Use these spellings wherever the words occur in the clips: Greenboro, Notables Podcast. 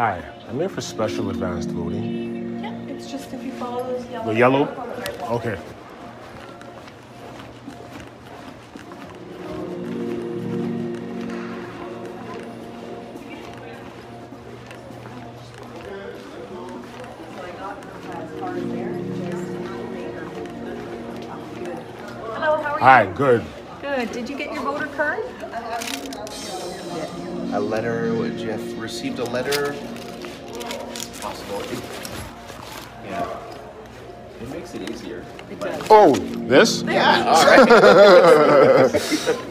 Hi, I'm here for special advanced loading. Yeah, it's just if you follow those yellow. The yellow? Okay. Hi, good. Good. Did you get your voter card? A letter, Jeff received a letter. It's possible. Yeah. It makes it easier. It does. Oh, this? Yeah. All right.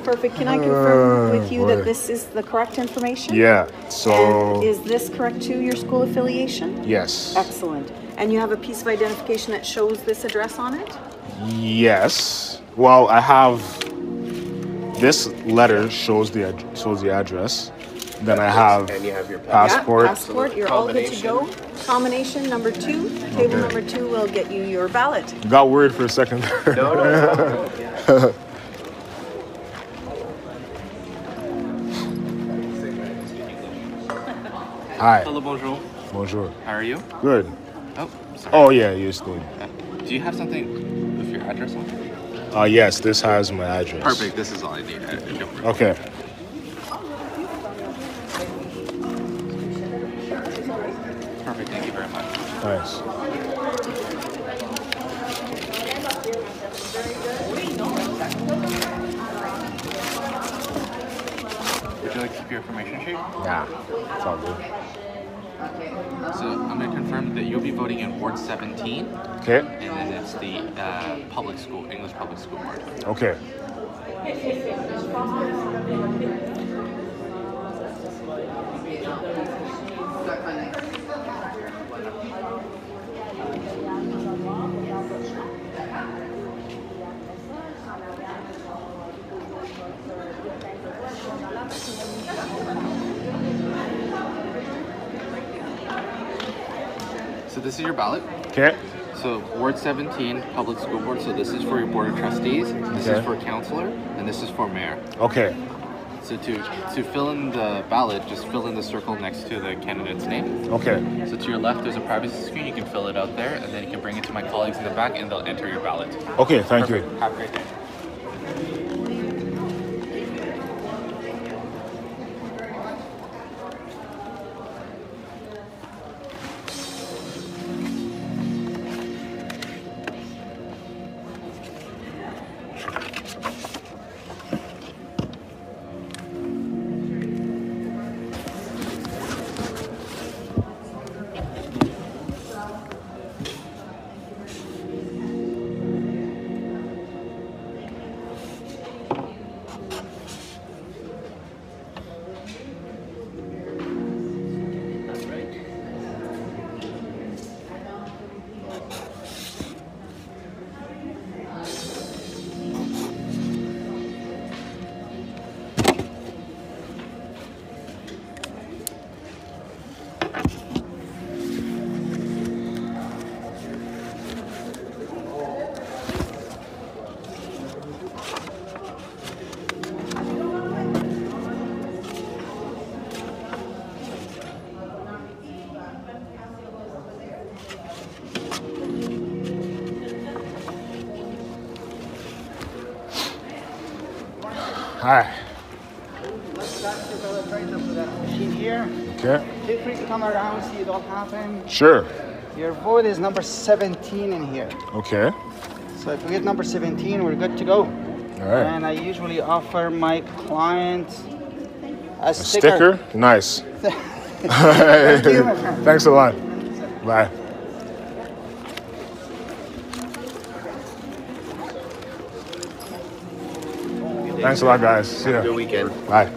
Perfect. Can I confirm with you that this is the correct information? Yeah. So. And is this correct too, your school affiliation? Yes. Excellent. And you have a piece of identification that shows this address on it? Yes. Well, I have this letter shows the address. Then I have, and you have your passport. Yeah, passport. You're all good to go. Combination number 2. Table number 2 will get you your ballot. Got worried for a second. No. Hi. Hello, bonjour. Bonjour. How are you? Good. Oh, sorry. Oh yeah, you're still. Do you have something with your address on it? Yes, this has my address. Perfect. This is all I need. Okay. Perfect. Thank you very much. Nice. Would you like to keep your information sheet? Yeah, it's all good. So I'm going to confirm that you'll be voting in Ward 17. Okay. And then it's the public school, English public school board. Okay. So this is your ballot. Okay. So Ward 17, Public School Board. So this is for your Board of Trustees. This is for a counselor, and this is for mayor. Okay. So to fill in the ballot, just fill in the circle next to the candidate's name. Okay. So to your left, there's a privacy screen. You can fill it out there, and then you can bring it to my colleagues in the back, and they'll enter your ballot. Okay. Thank you. Perfect. Have a great day. Hi. Let's start the ballot right up to that machine here. Okay. Feel free to come around, see it all happen. Sure. Your vote is number 17 in here. Okay. So if we get number 17, we're good to go. All right. And I usually offer my clients a sticker. Nice. Thank you, my friend. Thanks a lot. Bye. Thanks a lot, guys. See ya. Have a good weekend. Bye.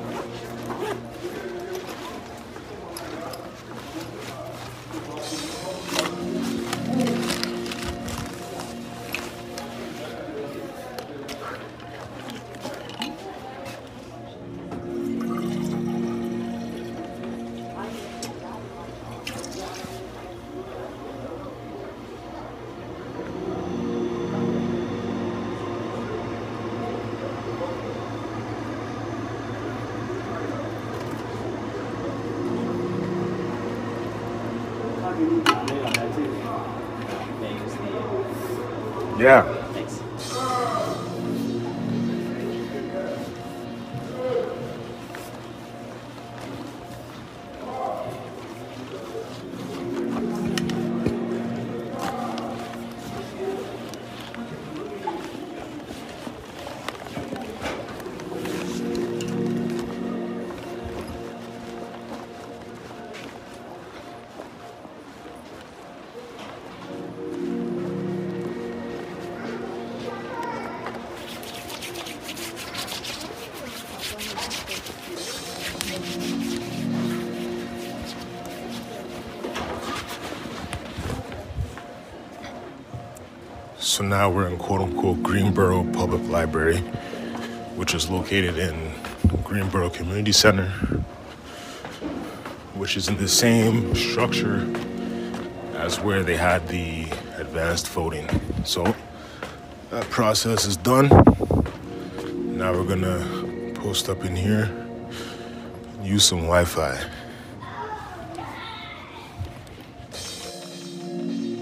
Yeah. Thanks. So now we're in quote-unquote Greenboro Public Library, which is located in Greenboro Community Center, which is in the same structure as where they had the advanced voting. So that process is done. Now we're gonna post up in here, use some Wi-Fi.